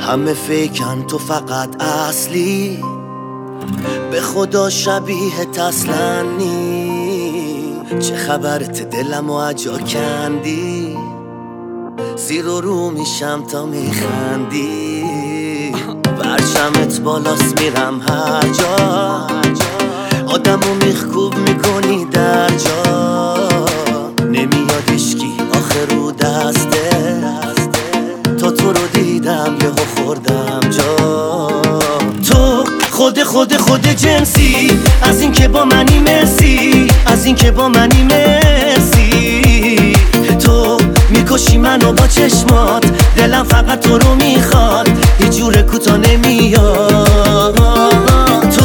همه فیکن تو فقط اصلی، به خدا شبیه تسلنی. چه خبرت دلم و عجا کندی، زیر و رو میشم تا میخندی. برشمت بالاست میرم هر جا، آدم و میخکوب میکنی در جا. نمیاد عشقی آخر رو دسته، تا تو رو دیدم یهو خوردم جا. تو خود جنسی، از این که با منی مرسی، از این که با منی مرسی. تو میکشی منو با چشمات، دلم فقط تو رو میخواد، یه جور کوتا نمیاد. تو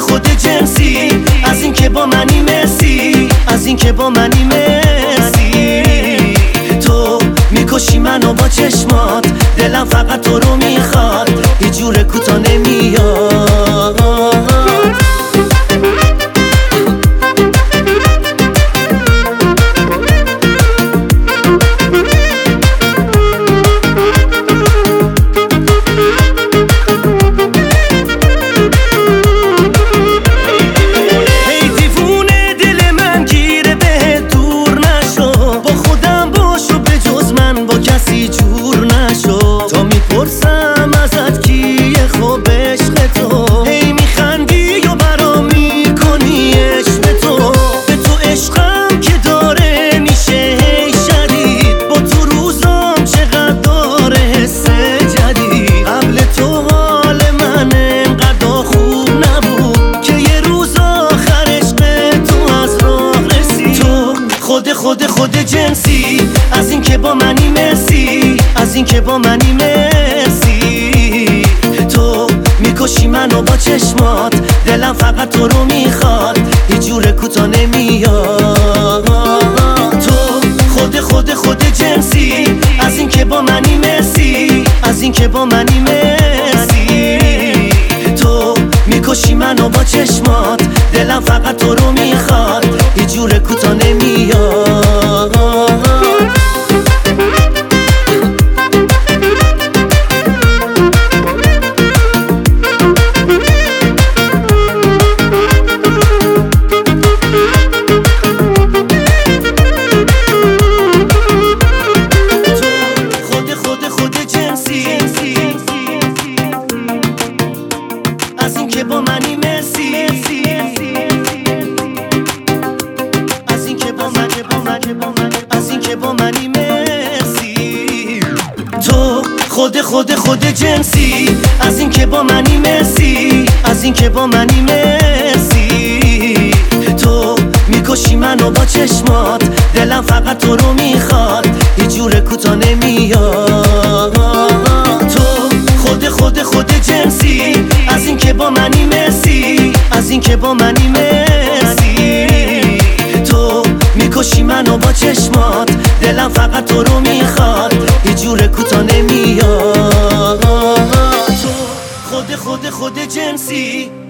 خود جنسی، از این که با منی مرسی، از این که با منی مرسی. تو میکشی منو با چشمات، دلم فقط تو رو میخواد، یه جور کوتا نمیاد. خود جنسی، از این که با منی مرسی، از این که با منی مرسی. تو میکشی منو با چشمات، دلم فقط تو رو میخواد، یه جور کوتا نمیاد. تو خود جنسی، از این که با منی مرسی، از این که با منی مرسی. تو میکشی منو با چشمات، دلم فقط تو رو میخواد، یه جور کوتا نمیاد. خود جنسی، از این که با منی مرسی، از این که با منی مرسی. تو میکشی منو با چشمات، دلم فقط تو رو میخواد، یه جور کوتا نمیاد. تو خود جنسی، از این که با منی مرسی، از این که با منی مرسی. تو میکشی منو با چشمات، دلم فقط تو رو میخواد، یه جور کوتا نمیاد. خود جنسی